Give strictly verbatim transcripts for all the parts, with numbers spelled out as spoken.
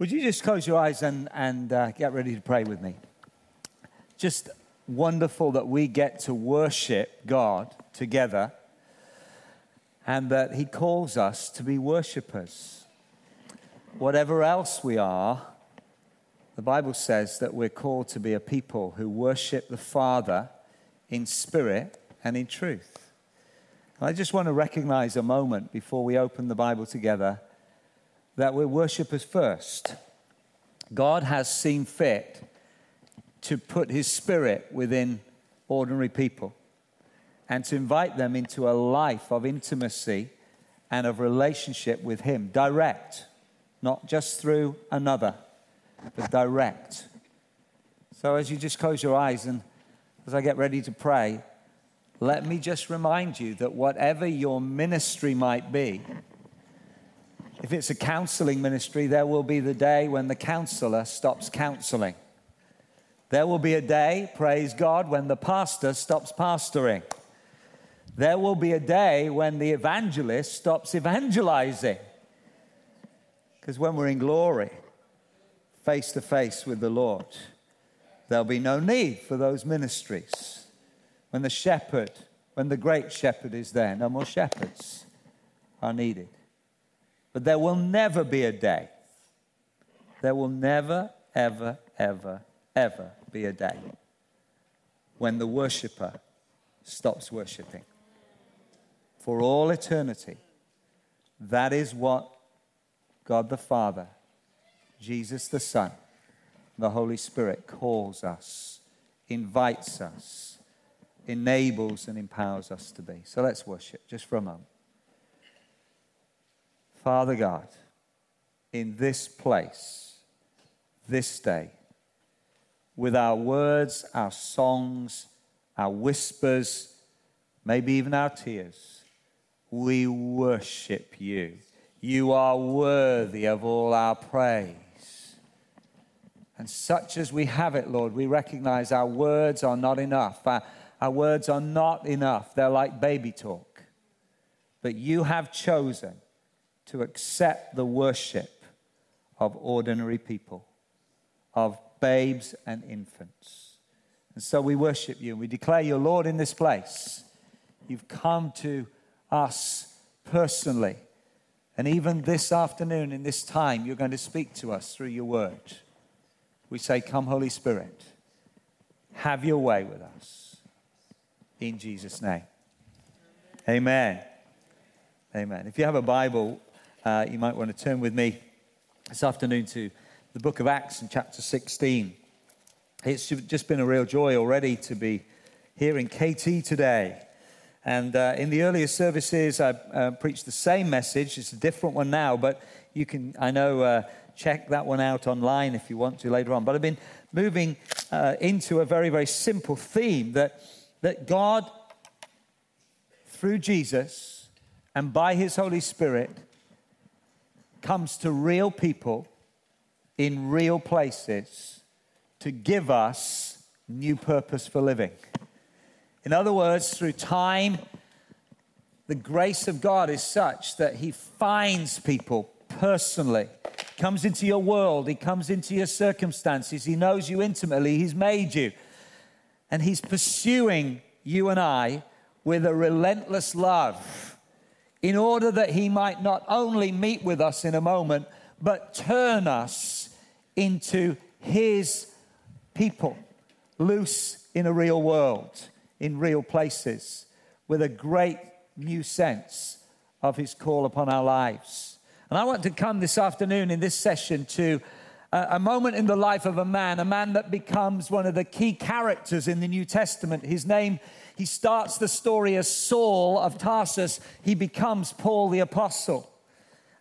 Would you just close your eyes and, and uh, get ready to pray with me? Just wonderful that we get to worship God together and that he calls us to be worshipers. Whatever else we are, the Bible says that we're called to be a people who worship the Father in spirit and in truth. And I just want to recognize a moment before we open the Bible together that we're worshipers first. God has seen fit to put his spirit within ordinary people and to invite them into a life of intimacy and of relationship with him, direct, not just through another, but direct. So as you just close your eyes and as I get ready to pray, let me just remind you that whatever your ministry might be, if it's a counseling ministry, there will be the day when the counselor stops counseling. There will be a day, praise God, when the pastor stops pastoring. There will be a day when the evangelist stops evangelizing. Because when we're in glory, face to face with the Lord, there'll be no need for those ministries. When the shepherd, when the great shepherd is there, no more shepherds are needed. But there will never be a day. There will never, ever, ever, ever be a day when the worshiper stops worshiping. For all eternity, that is what God the Father, Jesus the Son, the Holy Spirit calls us, invites us, enables and empowers us to be. So let's worship just for a moment. Father God, in this place, this day, with our words, our songs, our whispers, maybe even our tears, we worship you. You are worthy of all our praise. And such as we have it, Lord, we recognize our words are not enough. Our, our words are not enough. They're like baby talk. But you have chosen to accept the worship of ordinary people, of babes and infants. And so we worship you and we declare your Lord in this place. You've come to us personally. And even this afternoon, in this time, you're going to speak to us through your word. We say, come, Holy Spirit, have your way with us. In Jesus' name. Amen. Amen. If you have a Bible, uh, you might want to turn with me this afternoon to the book of Acts in chapter sixteen. It's just been a real joy already to be here in K T today. And uh, in the earlier services, I uh, preached the same message. It's a different one now, but you can, I know... Uh, Check that one out online if you want to later on. But I've been moving uh, into a very, very simple theme that, that God, through Jesus and by his Holy Spirit, comes to real people in real places to give us new purpose for living. In other words, through time, the grace of God is such that he finds people personally. He comes into your world. He comes into your circumstances. He knows you intimately. He's made you. And he's pursuing you and I with a relentless love in order that he might not only meet with us in a moment, but turn us into his people, loose in a real world, in real places, with a great new sense of his call upon our lives. And I want to come this afternoon in this session to uh, a moment in the life of a man, a man that becomes one of the key characters in the New Testament. His name, he starts the story as Saul of Tarsus. He becomes Paul the Apostle.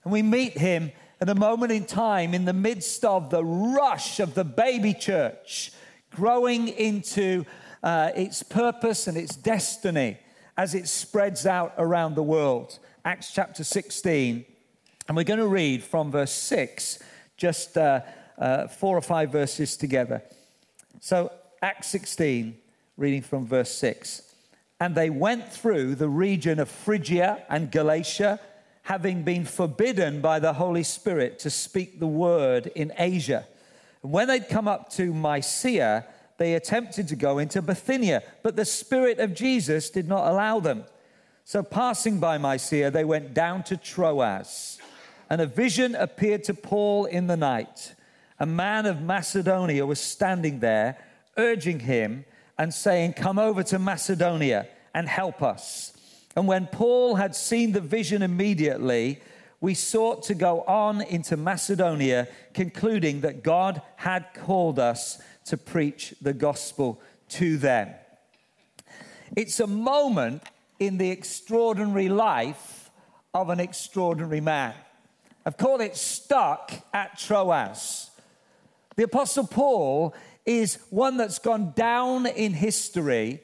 And we meet him at a moment in time in the midst of the rush of the baby church, growing into uh, its purpose and its destiny as it spreads out around the world. Acts chapter sixteen. And we're going to read from verse six, just uh, uh, four or five verses together. So Acts sixteen, reading from verse six. And they went through the region of Phrygia and Galatia, having been forbidden by the Holy Spirit to speak the word in Asia. And when they'd come up to Mysia, they attempted to go into Bithynia, but the Spirit of Jesus did not allow them. So passing by Mysia, they went down to Troas, and a vision appeared to Paul in the night. A man of Macedonia was standing there, urging him and saying, "Come over to Macedonia and help us." And when Paul had seen the vision immediately, we sought to go on into Macedonia, concluding that God had called us to preach the gospel to them. It's a moment in the extraordinary life of an extraordinary man. I've called it Stuck at Troas. The Apostle Paul is one that's gone down in history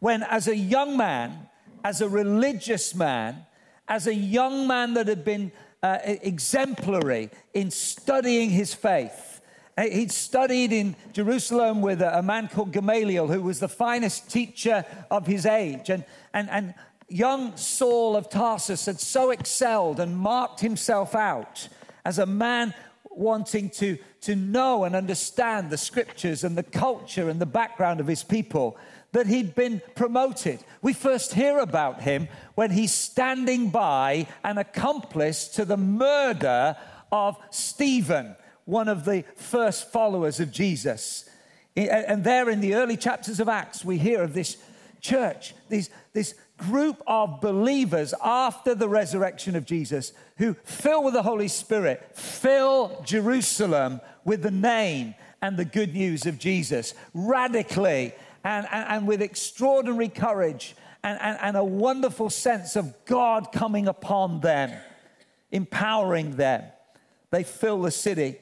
when, as a young man, as a religious man, as a young man that had been uh, exemplary in studying his faith. He'd studied in Jerusalem with a, a man called Gamaliel, who was the finest teacher of his age. And, and, and young Saul of Tarsus had so excelled and marked himself out as a man wanting to, to know and understand the scriptures and the culture and the background of his people, that he'd been promoted. We first hear about him when he's standing by an accomplice to the murder of Stephen, one of the first followers of Jesus. And there in the early chapters of Acts, we hear of this church, these, this group of believers after the resurrection of Jesus, who, filled with the Holy Spirit, fill Jerusalem with the name and the good news of Jesus, radically and, and, and with extraordinary courage and, and, and a wonderful sense of God coming upon them, empowering them. They fill the city.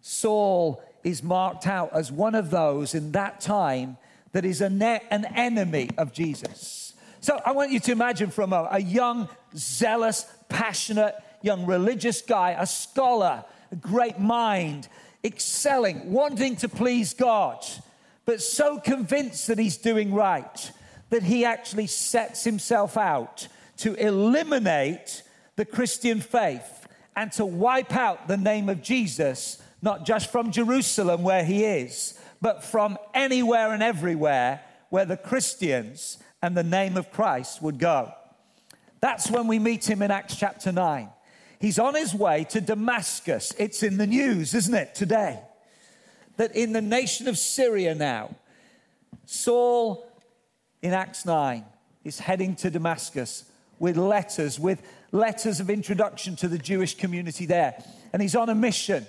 Saul is marked out as one of those in that time that is an enemy of Jesus. So I want you to imagine for a moment a young, zealous, passionate, young religious guy, a scholar, a great mind, excelling, wanting to please God, but so convinced that he's doing right that he actually sets himself out to eliminate the Christian faith and to wipe out the name of Jesus, not just from Jerusalem where he is, but from anywhere and everywhere where the Christians and the name of Christ would go. That's when we meet him in Acts chapter nine. He's on his way to Damascus. It's in the news, isn't it, today? That in the nation of Syria now, Saul in Acts nine is heading to Damascus with letters, with letters of introduction to the Jewish community there. And he's on a mission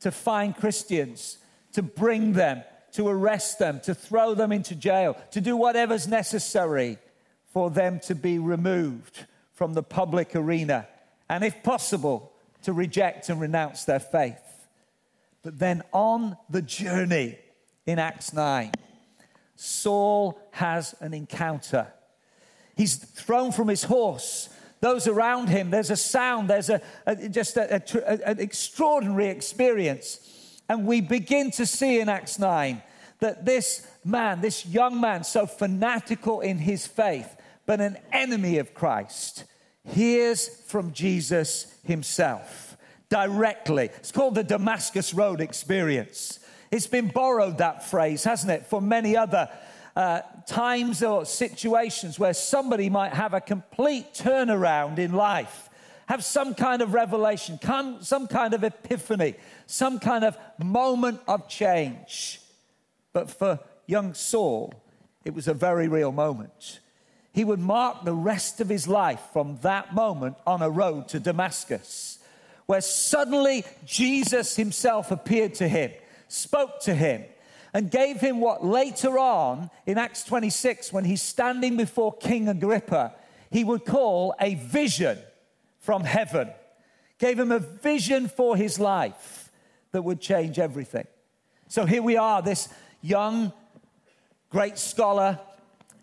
to find Christians, to bring them, to arrest them, to throw them into jail, to do whatever's necessary for them to be removed from the public arena, and if possible, to reject and renounce their faith. But then on the journey in Acts nine, Saul has an encounter. He's thrown from his horse. Those around him, there's a sound, there's a, a just a, a, an extraordinary experience. And we begin to see in Acts nine that this man, this young man, so fanatical in his faith, but an enemy of Christ, hears from Jesus himself directly. It's called the Damascus Road experience. It's been borrowed, that phrase, hasn't it, for many other uh, times or situations where somebody might have a complete turnaround in life, have some kind of revelation, come, some kind of epiphany, some kind of moment of change. But for young Saul, it was a very real moment. He would mark the rest of his life from that moment on a road to Damascus, where suddenly Jesus himself appeared to him, spoke to him, and gave him what later on, in Acts twenty-six, when he's standing before King Agrippa, he would call a vision from heaven, gave him a vision for his life that would change everything. So here we are, this young, great scholar,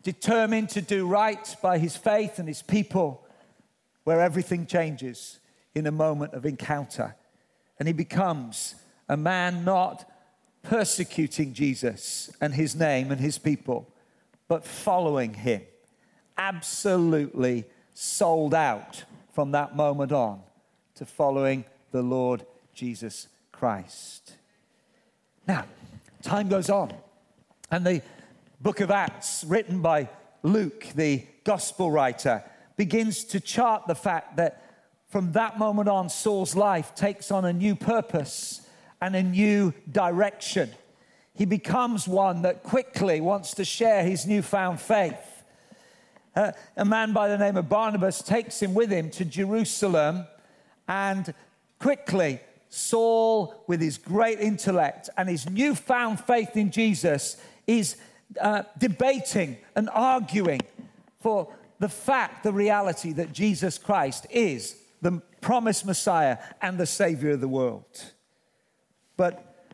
determined to do right by his faith and his people, where everything changes in a moment of encounter. And he becomes a man not persecuting Jesus and his name and his people, but following him, absolutely sold out from that moment on to following the Lord Jesus Christ. Now, time goes on, and the book of Acts, written by Luke, the gospel writer, begins to chart the fact that from that moment on, Saul's life takes on a new purpose and a new direction. He becomes one that quickly wants to share his newfound faith. Uh, a man by the name of Barnabas takes him with him to Jerusalem, and quickly Saul, with his great intellect and his newfound faith in Jesus, is uh, debating and arguing for the fact, the reality that Jesus Christ is the promised Messiah and the Savior of the world. But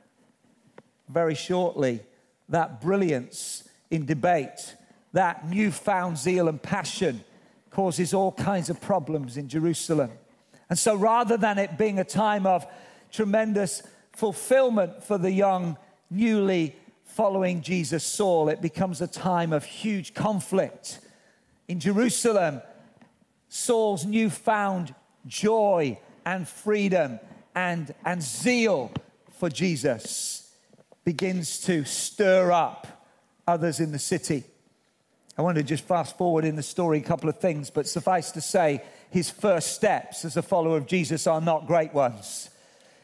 very shortly, that brilliance in debate, that newfound zeal and passion, causes all kinds of problems in Jerusalem. And so rather than it being a time of tremendous fulfillment for the young, newly following Jesus Saul, it becomes a time of huge conflict. In Jerusalem, Saul's newfound joy and freedom and, and zeal for Jesus begins to stir up others in the city. I want to just fast forward in the story a couple of things, but suffice to say, his first steps as a follower of Jesus are not great ones.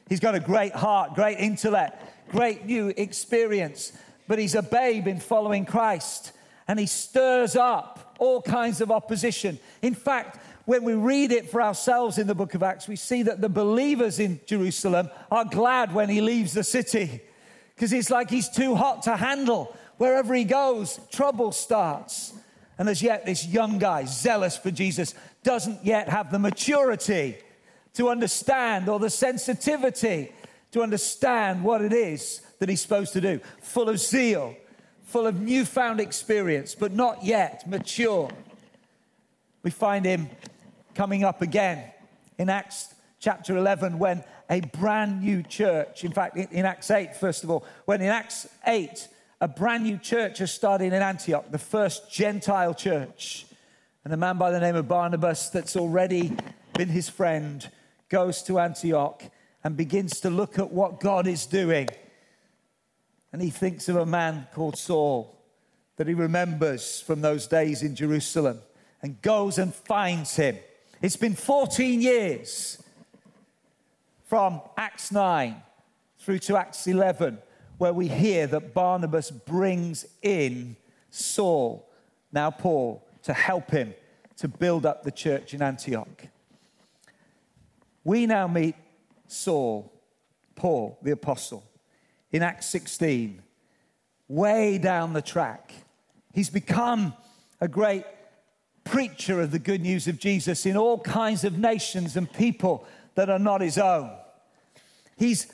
He's got a great heart, great intellect, great new experience, but he's a babe in following Christ, and he stirs up all kinds of opposition. In fact, when we read it for ourselves in the book of Acts, we see that the believers in Jerusalem are glad when he leaves the city, because it's like he's too hot to handle. Wherever he goes, trouble starts. And as yet, this young guy, zealous for Jesus, doesn't yet have the maturity to understand, or the sensitivity to understand what it is that he's supposed to do. Full of zeal, full of newfound experience, but not yet mature. We find him coming up again in Acts chapter eleven, when a brand new church, in fact, in Acts eight, first of all, when in Acts eight, a brand new church has started in Antioch, the first Gentile church. And a man by the name of Barnabas, that's already been his friend, goes to Antioch and begins to look at what God is doing. And he thinks of a man called Saul that he remembers from those days in Jerusalem, and goes and finds him. It's been fourteen years from Acts nine through to Acts eleven, where we hear that Barnabas brings in Saul, now Paul, to help him to build up the church in Antioch. We now meet Saul, Paul the Apostle, in Acts sixteen, way down the track. He's become a great preacher of the good news of Jesus in all kinds of nations and people that are not his own. He's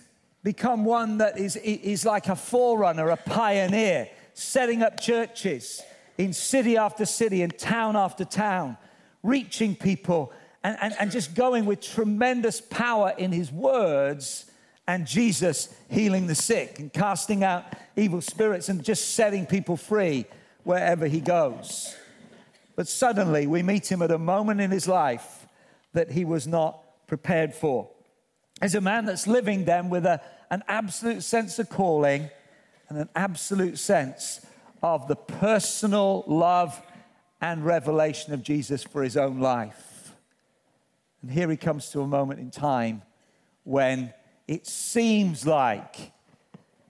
become one that is, is like a forerunner, a pioneer, setting up churches in city after city and town after town, reaching people and, and, and just going with tremendous power in his words, and Jesus healing the sick and casting out evil spirits and just setting people free wherever he goes. But suddenly we meet him at a moment in his life that he was not prepared for. As a man that's living then with a, an absolute sense of calling and an absolute sense of the personal love and revelation of Jesus for his own life. And here he comes to a moment in time when it seems like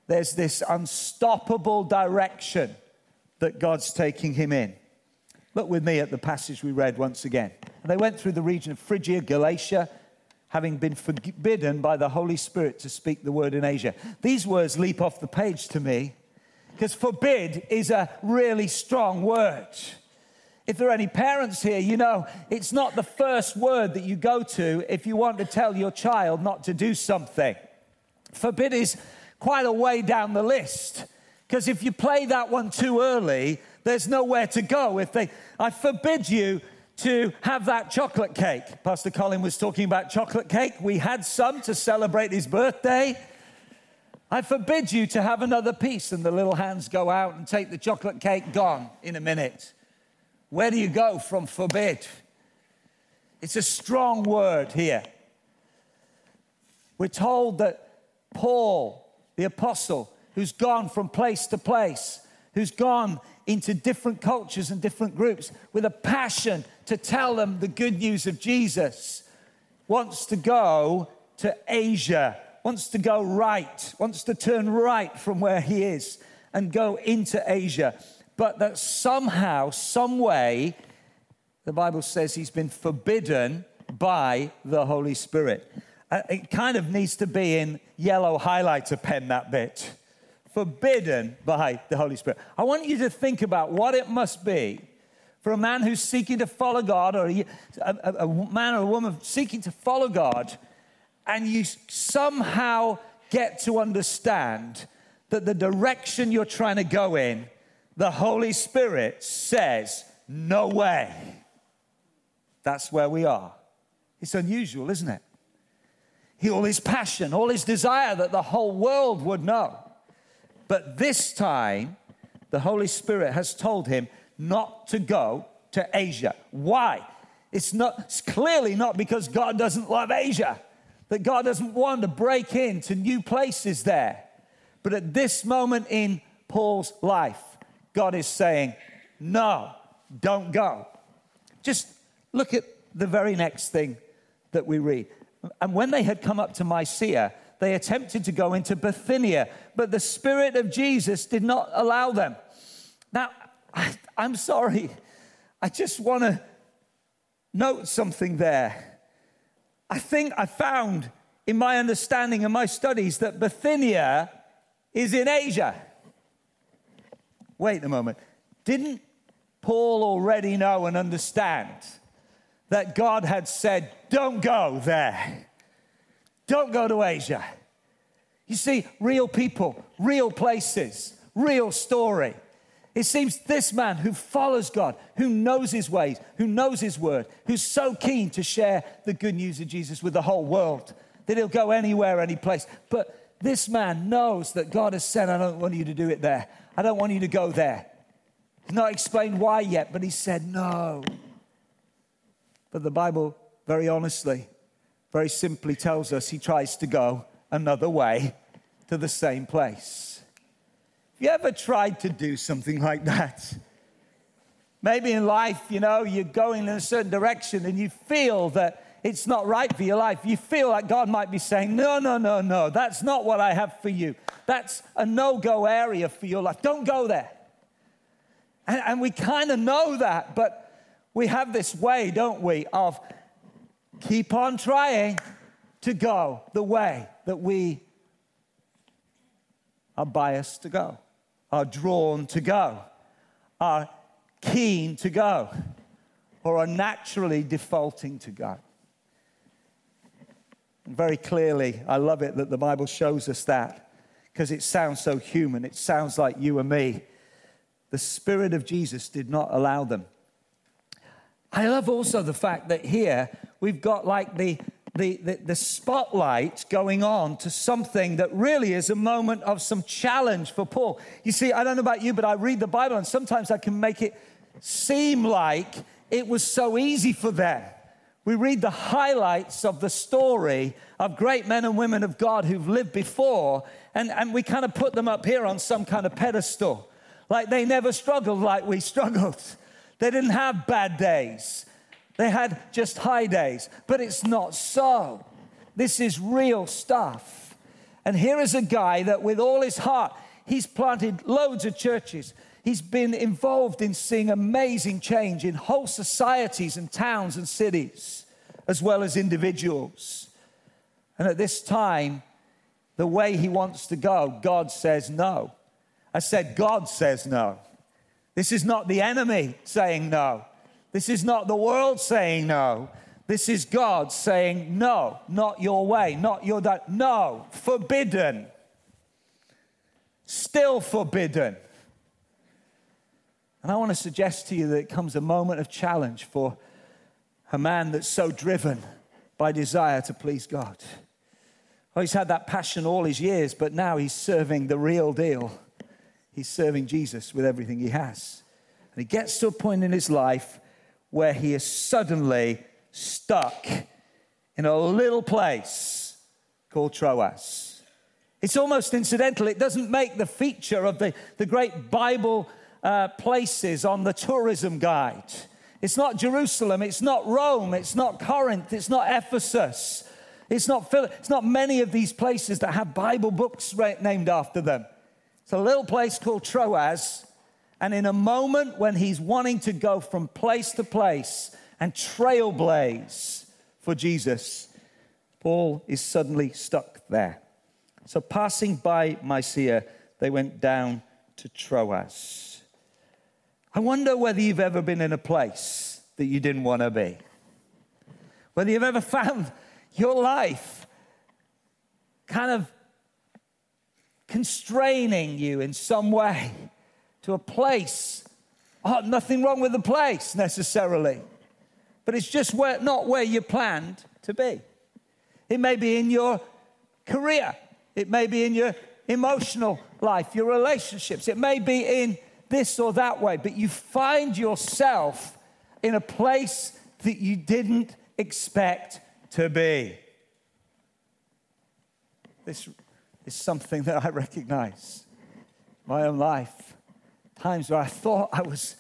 there's this unstoppable direction that God's taking him in. Look with me at the passage we read once again. And they went through the region of Phrygia, Galatia, having been forbidden by the Holy Spirit to speak the word in Asia. These words leap off the page to me, because forbid is a really strong word. If there are any parents here, you know, it's not the first word that you go to if you want to tell your child not to do something. Forbid is quite a way down the list, because if you play that one too early, there's nowhere to go. If they, I forbid you to have that chocolate cake. Pastor Colin was talking about chocolate cake. We had some to celebrate his birthday. I forbid you to have another piece, and the little hands go out and take the chocolate cake, gone in a minute. Where do you go from forbid? It's a strong word here. We're told that Paul, the apostle, who's gone from place to place, who's gone into different cultures and different groups with a passion to tell them the good news of Jesus, wants to go to Asia, wants to go right, wants to turn right from where he is and go into Asia. But that somehow, some way, the Bible says he's been forbidden by the Holy Spirit. Uh, it kind of needs to be in yellow highlighter pen, that bit. Forbidden by the Holy Spirit. I want you to think about what it must be for a man who's seeking to follow God, or a, a, a man or a woman seeking to follow God, and you somehow get to understand that the direction you're trying to go in, the Holy Spirit says, no way. That's where we are. It's unusual, isn't it? He, all his passion, all his desire that the whole world would know. But this time, the Holy Spirit has told him not to go to Asia. Why? It's not. It's clearly not because God doesn't love Asia, that God doesn't want to break into new places there. But at this moment in Paul's life, God is saying, no, don't go. Just look at the very next thing that we read. And when they had come up to Mysia, they attempted to go into Bithynia, but the Spirit of Jesus did not allow them. Now, I, I'm sorry. I just want to note something there. I think I found in my understanding and my studies that Bithynia is in Asia. Wait a moment. Didn't Paul already know and understand that God had said, don't go there? Don't go to Asia. You see, real people, real places, real story. It seems this man who follows God, who knows his ways, who knows his word, who's so keen to share the good news of Jesus with the whole world, that he'll go anywhere, any place. But this man knows that God has said, I don't want you to do it there. I don't want you to go there. He's not explained why yet, but he said no. But the Bible, very honestly, very simply tells us he tries to go another way to the same place. Have you ever tried to do something like that? Maybe in life, you know, you're going in a certain direction and you feel that it's not right for your life. You feel like God might be saying, no, no, no, no, that's not what I have for you. That's a no-go area for your life. Don't go there. And, and we kind of know that, but we have this way, don't we, of keep on trying to go the way that we are biased to go, are drawn to go, are keen to go, or are naturally defaulting to go. And very clearly, I love it that the Bible shows us that, because it sounds so human. It sounds like you and me. The Spirit of Jesus did not allow them. I love also the fact that here we've got like the, the, the, the spotlight going on to something that really is a moment of some challenge for Paul. You see, I don't know about you, but I read the Bible and sometimes I can make it seem like it was so easy for them. We read the highlights of the story of great men and women of God who've lived before, and, and we kind of put them up here on some kind of pedestal. Like they never struggled like we struggled. They didn't have bad days. They had just high days. But it's not so. This is real stuff. And here is a guy that with all his heart, he's planted loads of churches. He's been involved in seeing amazing change in whole societies and towns and cities, as well as individuals. And at this time, the way he wants to go, God says no. I said, God says no. This is not the enemy saying no. This is not the world saying no. This is God saying no, not your way, not your di- no, forbidden. Still forbidden. And I want to suggest to you that it comes a moment of challenge for a man that's so driven by desire to please God. Oh, he's had that passion all his years, but now he's serving the real deal. He's serving Jesus with everything he has. And he gets to a point in his life where he is suddenly stuck in a little place called Troas. It's almost incidental. It doesn't make the feature of the, the great Bible uh, places on the tourism guide. It's not Jerusalem. It's not Rome. It's not Corinth. It's not Ephesus. It's not Phil- It's not many of these places that have Bible books right, named after them. It's a little place called Troas. And in a moment when he's wanting to go from place to place and trailblaze for Jesus, Paul is suddenly stuck there. So passing by Mysia, they went down to Troas. I wonder whether you've ever been in a place that you didn't want to be. Whether you've ever found your life kind of constraining you in some way to a place. Oh, nothing wrong with the place necessarily, but it's just where, not where you planned to be. It may be in your career. It may be in your emotional life, your relationships. It may be in this or that way, but you find yourself in a place that you didn't expect to be. This is something that I recognize in my own life. Times where I thought I was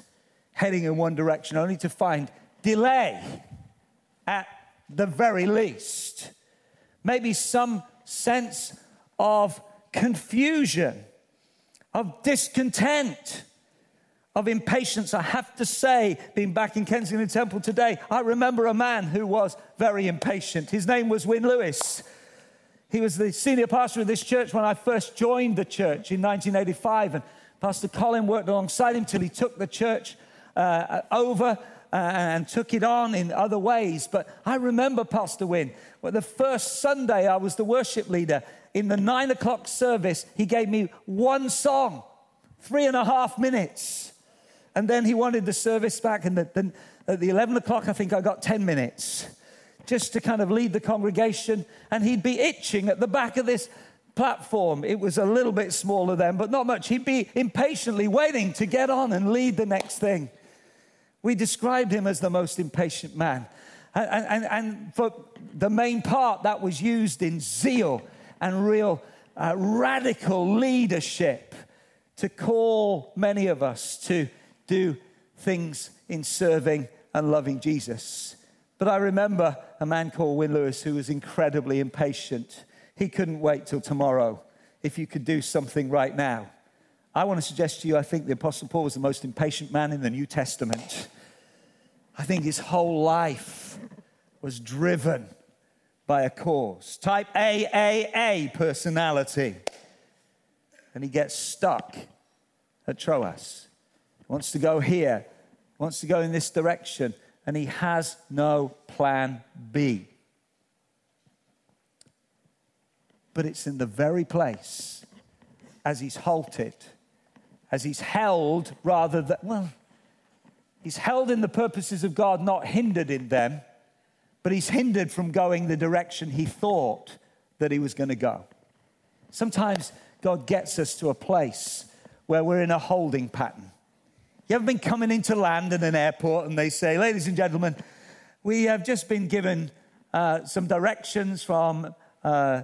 heading in one direction only to find delay at the very least. Maybe some sense of confusion, of discontent, of impatience. I have to say, being back in Kensington Temple today, I remember a man who was very impatient. His name was Wynne Lewis. He was the senior pastor of this church when I first joined the church in nineteen eighty-five, and Pastor Colin worked alongside him till he took the church uh, over uh, and took it on in other ways. But I remember Pastor Wynne. Well, the first Sunday I was the worship leader, in the nine o'clock service, he gave me one song, three and a half minutes. And then he wanted the service back. And then at the eleven o'clock, I think I got ten minutes just to kind of lead the congregation. And he'd be itching at the back of this platform. It was a little bit smaller then, but not much. He'd be impatiently waiting to get on and lead the next thing. We described him as the most impatient man. And, and, and for the main part, that was used in zeal and real uh, radical leadership to call many of us to do things in serving and loving Jesus. But I remember a man called Wynne Lewis who was incredibly impatient. He couldn't wait till tomorrow if you could do something right now. I want to suggest to you, I think the Apostle Paul was the most impatient man in the New Testament. I think his whole life was driven by a cause. Type triple A personality. And he gets stuck at Troas. Wants to go here, wants to go in this direction, and he has no plan B. But it's in the very place, as he's halted, as he's held rather than, well, he's held in the purposes of God, not hindered in them, but he's hindered from going the direction he thought that he was going to go. Sometimes God gets us to a place where we're in a holding pattern. You ever been coming into land in an airport and they say, ladies and gentlemen, we have just been given uh, some directions from uh,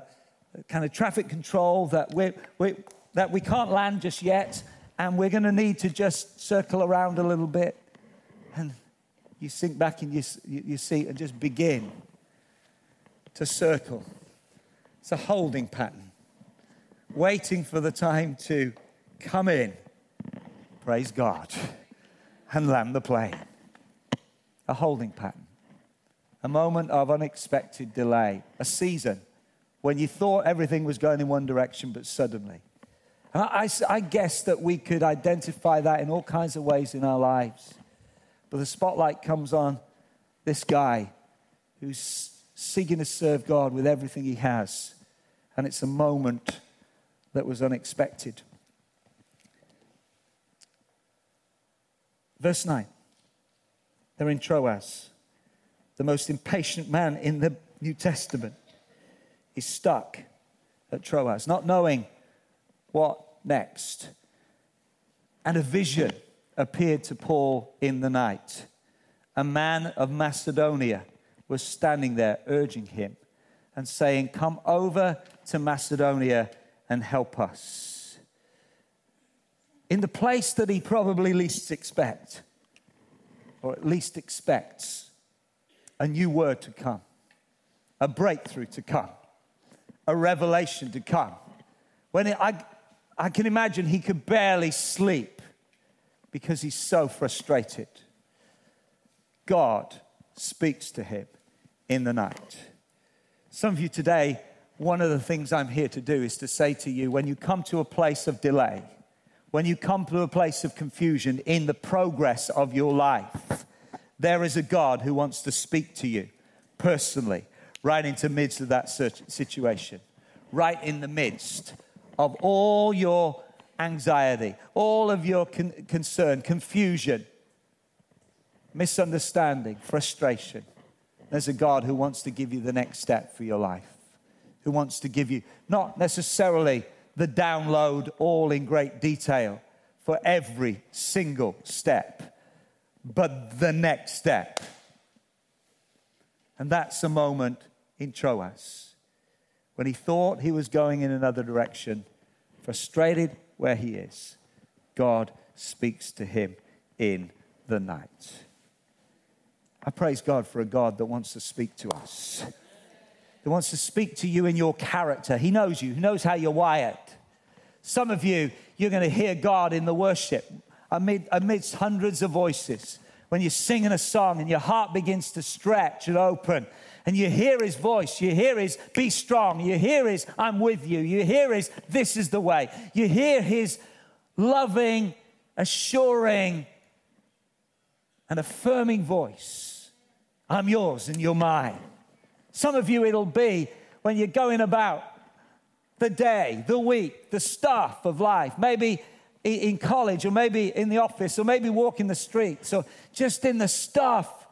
kind of traffic control that we we that we can't land just yet, and we're going to need to just circle around a little bit. And you sink back in your, your seat and just begin to circle. It's a holding pattern, waiting for the time to come in. Praise God, and land the plane. A holding pattern, a moment of unexpected delay, a season when you thought everything was going in one direction, but suddenly. And I, I, I guess that we could identify that in all kinds of ways in our lives. But the spotlight comes on this guy who's seeking to serve God with everything he has. And it's a moment that was unexpected. Verse nine, they're in Troas. The most impatient man in the New Testament is stuck at Troas, not knowing what next. And a vision appeared to Paul in the night. A man of Macedonia was standing there urging him and saying, come over to Macedonia and help us. In the place that he probably least expects, or at least expects, a new word to come, a breakthrough to come, a revelation to come. When it, I, I can imagine he could barely sleep because he's so frustrated. God speaks to him in the night. Some of you today, one of the things I'm here to do is to say to you, when you come to a place of delay, when you come to a place of confusion in the progress of your life, there is a God who wants to speak to you personally, right into the midst of that situation, right in the midst of all your anxiety, all of your con- concern, confusion, misunderstanding, frustration. There's a God who wants to give you the next step for your life, who wants to give you not necessarily the download all in great detail for every single step, but the next step. And that's the moment in Troas when he thought he was going in another direction, frustrated where he is. God speaks to him in the night. I praise God for a God that wants to speak to us, that wants to speak to you in your character. He knows you. He knows how you're wired. Some of you, you're going to hear God in the worship amid, amidst hundreds of voices. When you're singing a song and your heart begins to stretch and open and you hear his voice, you hear his, be strong, you hear his, I'm with you, you hear his, this is the way. You hear his loving, assuring, and affirming voice. I'm yours and you're mine. Some of you, it'll be when you're going about the day, the week, the stuff of life, maybe in college or maybe in the office or maybe walking the streets or just in the stuff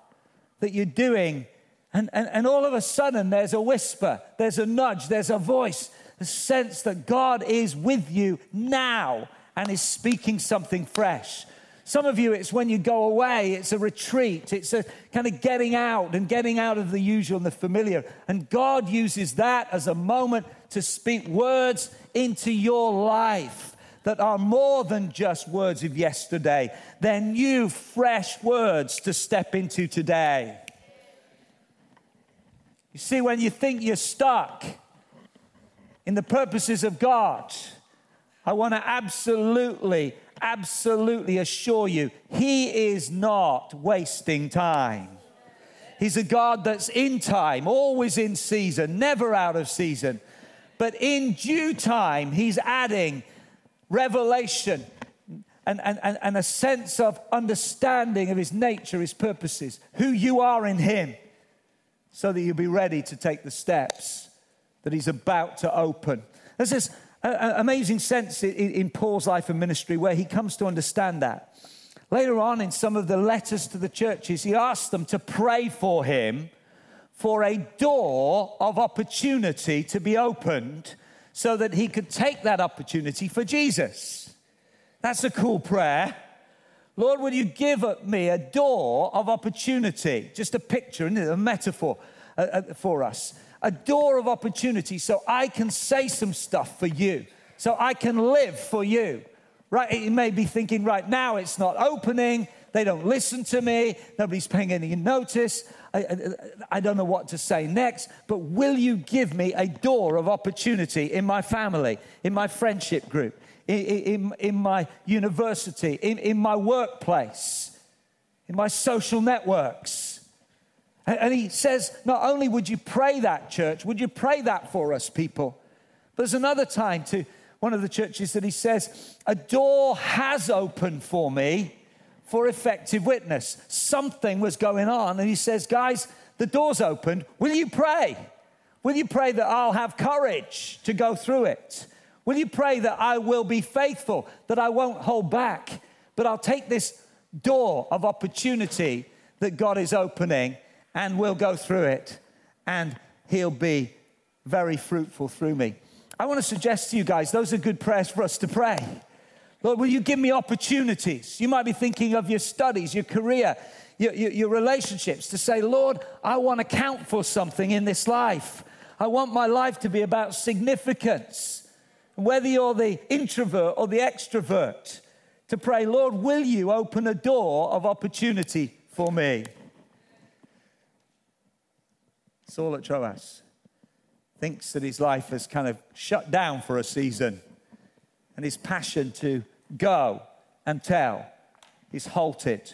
that you're doing. And, and, and all of a sudden, there's a whisper, there's a nudge, there's a voice, the sense that God is with you now and is speaking something fresh. Some of you, it's when you go away, it's a retreat, it's a kind of getting out and getting out of the usual and the familiar. And God uses that as a moment to speak words into your life that are more than just words of yesterday. They're new, fresh words to step into today. You see, when you think you're stuck in the purposes of God, I want to absolutely Absolutely assure you, he is not wasting time. He's a God that's in time, always in season, never out of season. But in due time, he's adding revelation and, and, and, and a sense of understanding of his nature, his purposes, who you are in him, so that you'll be ready to take the steps that he's about to open. There's this an amazing sense in Paul's life and ministry where he comes to understand that. Later on in some of the letters to the churches, he asks them to pray for him for a door of opportunity to be opened so that he could take that opportunity for Jesus. That's a cool prayer. Lord, would you give me a door of opportunity? Just a picture, a metaphor for us. A door of opportunity so I can say some stuff for you, so I can live for you, right? You may be thinking right now it's not opening, they don't listen to me, nobody's paying any notice, I, I, I don't know what to say next, but will you give me a door of opportunity in my family, in my friendship group, in, in, in my university, in, in my workplace, in my social networks? And he says, not only would you pray that, church, would you pray that for us, people? But there's another time to one of the churches that he says, a door has opened for me for effective witness. Something was going on. And he says, guys, the door's opened. Will you pray? Will you pray that I'll have courage to go through it? Will you pray that I will be faithful, that I won't hold back, but I'll take this door of opportunity that God is opening and we'll go through it, and he'll be very fruitful through me. I want to suggest to you guys, those are good prayers for us to pray. Lord, will you give me opportunities? You might be thinking of your studies, your career, your, your, your relationships, to say, Lord, I want to count for something in this life. I want my life to be about significance. Whether you're the introvert or the extrovert, to pray, Lord, will you open a door of opportunity for me? Saul at Troas thinks that his life has kind of shut down for a season, and his passion to go and tell is halted.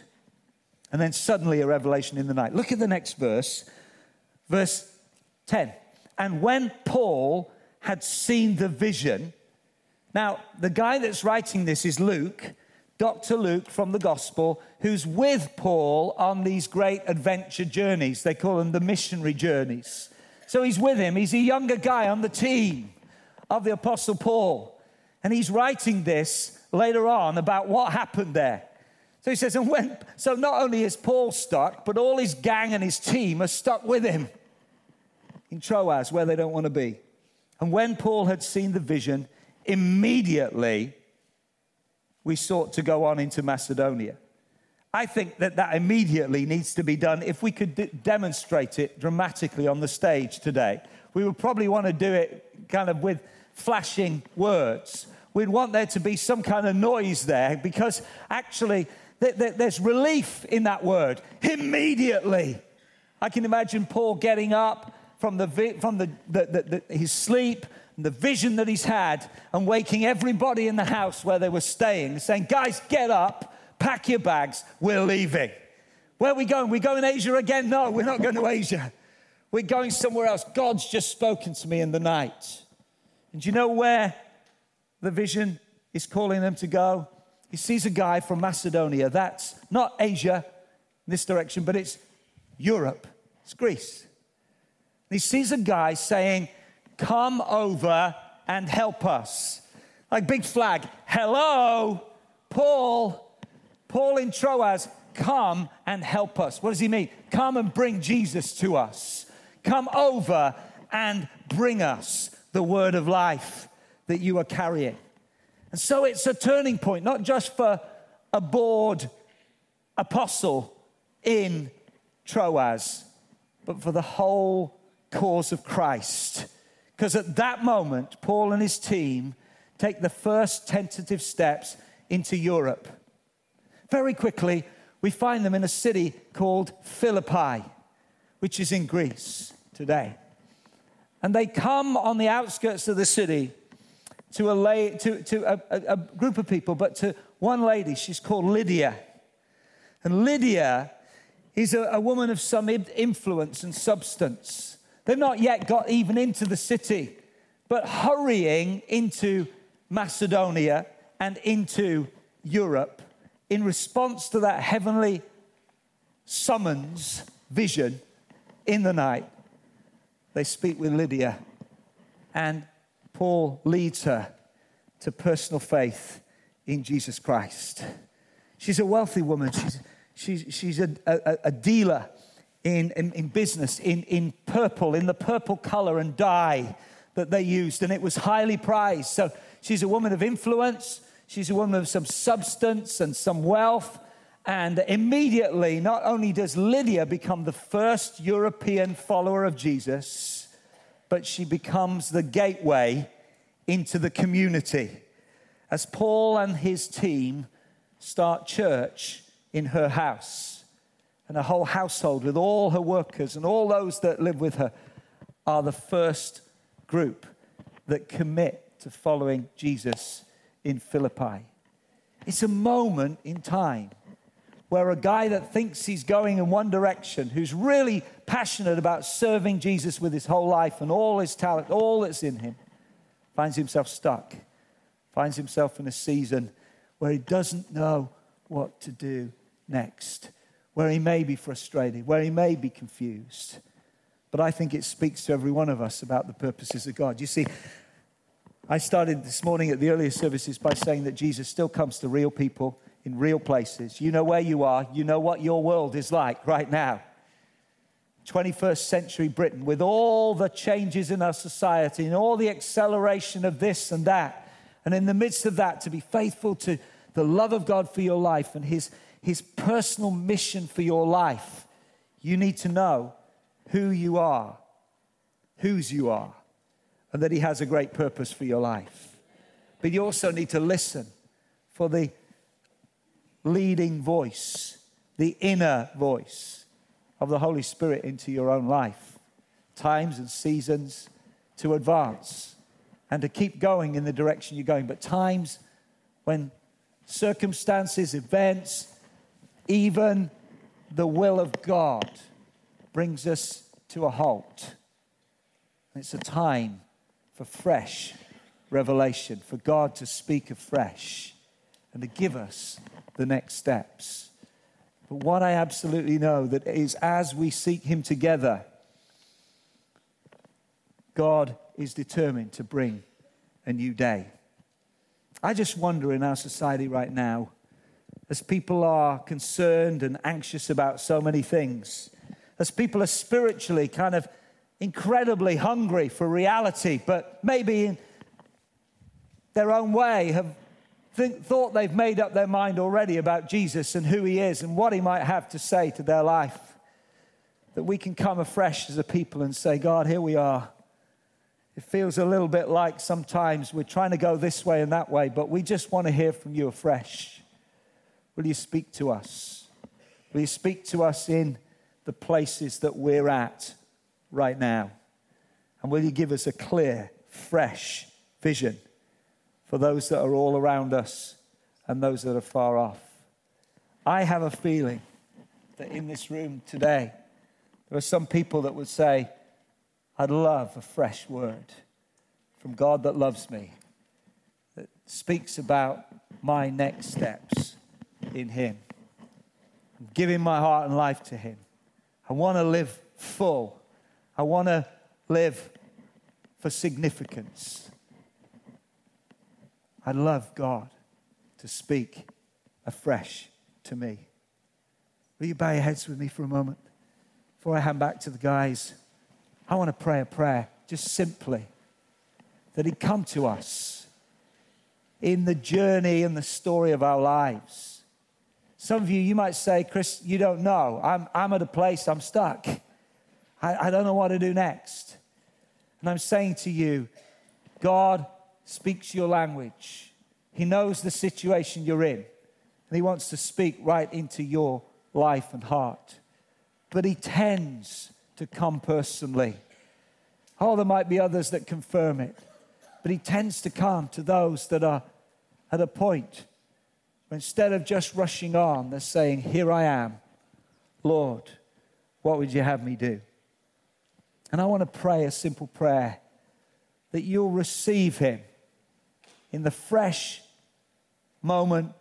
And then suddenly a revelation in the night. Look at the next verse, verse ten. And when Paul had seen the vision, now the guy that's writing this is Luke, Doctor Luke from the Gospel, who's with Paul on these great adventure journeys. They call them the missionary journeys. So he's with him. He's a younger guy on the team of the Apostle Paul. And he's writing this later on about what happened there. So he says, and when, so not only is Paul stuck, but all his gang and his team are stuck with him in Troas, where they don't want to be. And when Paul had seen the vision, immediately we sought to go on into Macedonia. I think that that immediately needs to be done. If we could d- demonstrate it dramatically on the stage today, we would probably want to do it kind of with flashing words. We'd want there to be some kind of noise there, because actually th- th- there's relief in that word. Immediately. I can imagine Paul getting up from the vi- from the, the, the, the his sleep and the vision that he's had, and waking everybody in the house where they were staying, saying, guys, get up, pack your bags, we're leaving. Where are we going? We going Asia again? No, we're not going to Asia. We're going somewhere else. God's just spoken to me in the night. And do you know where the vision is calling them to go? He sees a guy from Macedonia. That's not Asia in this direction, but it's Europe. It's Greece. And he sees a guy saying, come over and help us. Like big flag. Hello, Paul. Paul in Troas, come and help us. What does he mean? Come and bring Jesus to us. Come over and bring us the word of life that you are carrying. And so it's a turning point, not just for a bored apostle in Troas, but for the whole cause of Christ. Because at that moment, Paul and his team take the first tentative steps into Europe. Very quickly, we find them in a city called Philippi, which is in Greece today. And they come on the outskirts of the city to a, la- to, to a, a, a group of people, but to one lady. She's called Lydia. And Lydia is a, a woman of some influence and substance. They've not yet got even into the city, but hurrying into Macedonia and into Europe in response to that heavenly summons vision in the night. They speak with Lydia, and Paul leads her to personal faith in Jesus Christ. She's a wealthy woman. She's she's she's a, a, a dealer in, in, in business, in, in purple, in the purple color and dye that they used, and it was highly prized. So she's a woman of influence. She's a woman of some substance and some wealth. And immediately, not only does Lydia become the first European follower of Jesus, but she becomes the gateway into the community as Paul and his team start church in her house. And her whole household, with all her workers and all those that live with her, are the first group that commit to following Jesus in Philippi. It's a moment in time where a guy that thinks he's going in one direction, who's really passionate about serving Jesus with his whole life and all his talent, all that's in him, finds himself stuck, finds himself in a season where he doesn't know what to do next, where he may be frustrated, where he may be confused. But I think it speaks to every one of us about the purposes of God. You see, I started this morning at the earlier services by saying that Jesus still comes to real people in real places. You know where you are. You know what your world is like right now. twenty-first century Britain, with all the changes in our society and all the acceleration of this and that. And in the midst of that, to be faithful to the love of God for your life and his, his personal mission for your life, you need to know who you are, whose you are, and that he has a great purpose for your life. But you also need to listen for the leading voice, the inner voice of the Holy Spirit into your own life, times and seasons to advance and to keep going in the direction you're going. But times when circumstances, events, even the will of God brings us to a halt. And it's a time for fresh revelation, for God to speak afresh and to give us the next steps. But what I absolutely know that is, as we seek him together, God is determined to bring a new day. I just wonder in our society right now, as people are concerned and anxious about so many things, as people are spiritually kind of incredibly hungry for reality, but maybe in their own way have think, thought they've made up their mind already about Jesus and who he is and what he might have to say to their life, that we can come afresh as a people and say, God, here we are. It feels a little bit like sometimes we're trying to go this way and that way, but we just want to hear from you afresh. Will you speak to us? Will you speak to us in the places that we're at right now? And will you give us a clear, fresh vision for those that are all around us and those that are far off? I have a feeling that in this room today, there are some people that would say, I'd love a fresh word from God that loves me, that speaks about my next steps in him. I'm giving my heart and life to him. I want to live full. I want to live for significance. I'd love God to speak afresh to me. Will you bow your heads with me for a moment? Before I hand back to the guys, I want to pray a prayer, just simply, that he'd come to us in the journey and the story of our lives. Some of you, you might say, Chris, you don't know. I'm, I'm at a place, I'm stuck. I, I don't know what to do next. And I'm saying to you, God speaks your language. He knows the situation you're in, and he wants to speak right into your life and heart. But he tends to come personally. Oh, there might be others that confirm it, but he tends to come to those that are at a point where instead of just rushing on, they're saying, here I am, Lord, what would you have me do? And I want to pray a simple prayer that you'll receive him in the fresh moment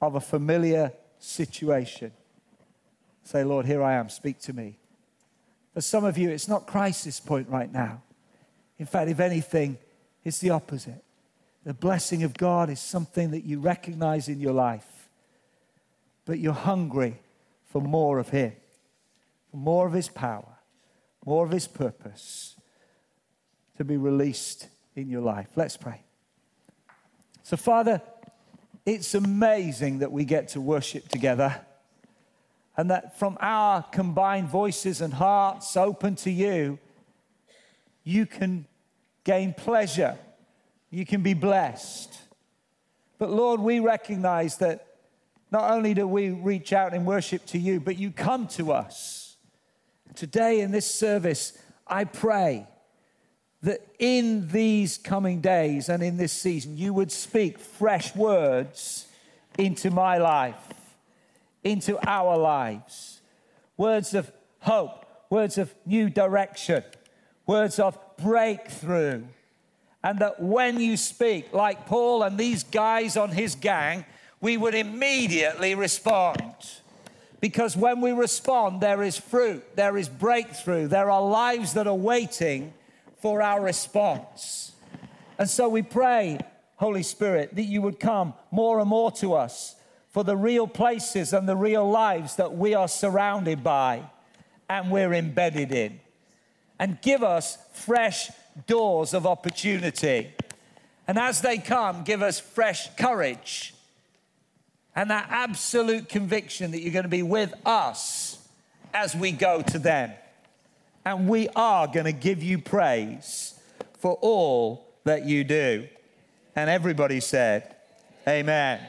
of a familiar situation. Say, Lord, here I am, speak to me. For some of you, it's not crisis point right now. In fact, if anything, it's the opposite. The blessing of God is something that you recognize in your life, but you're hungry for more of him, for more of his power, more of his purpose to be released in your life. Let's pray. So, Father, it's amazing that we get to worship together, and that from our combined voices and hearts open to you, you can gain pleasure. You can be blessed. But Lord, we recognize that not only do we reach out in worship to you, but you come to us. Today in this service, I pray that in these coming days and in this season, you would speak fresh words into my life, into our lives. Words of hope, words of new direction, words of breakthrough. And that when you speak, like Paul and these guys on his gang, we would immediately respond. Because when we respond, there is fruit, there is breakthrough, there are lives that are waiting for our response. And so we pray, Holy Spirit, that you would come more and more to us, for the real places and the real lives that we are surrounded by and we're embedded in. And give us fresh doors of opportunity. And as they come, give us fresh courage and that absolute conviction that you're going to be with us as we go to them. And we are going to give you praise for all that you do. And everybody said, amen.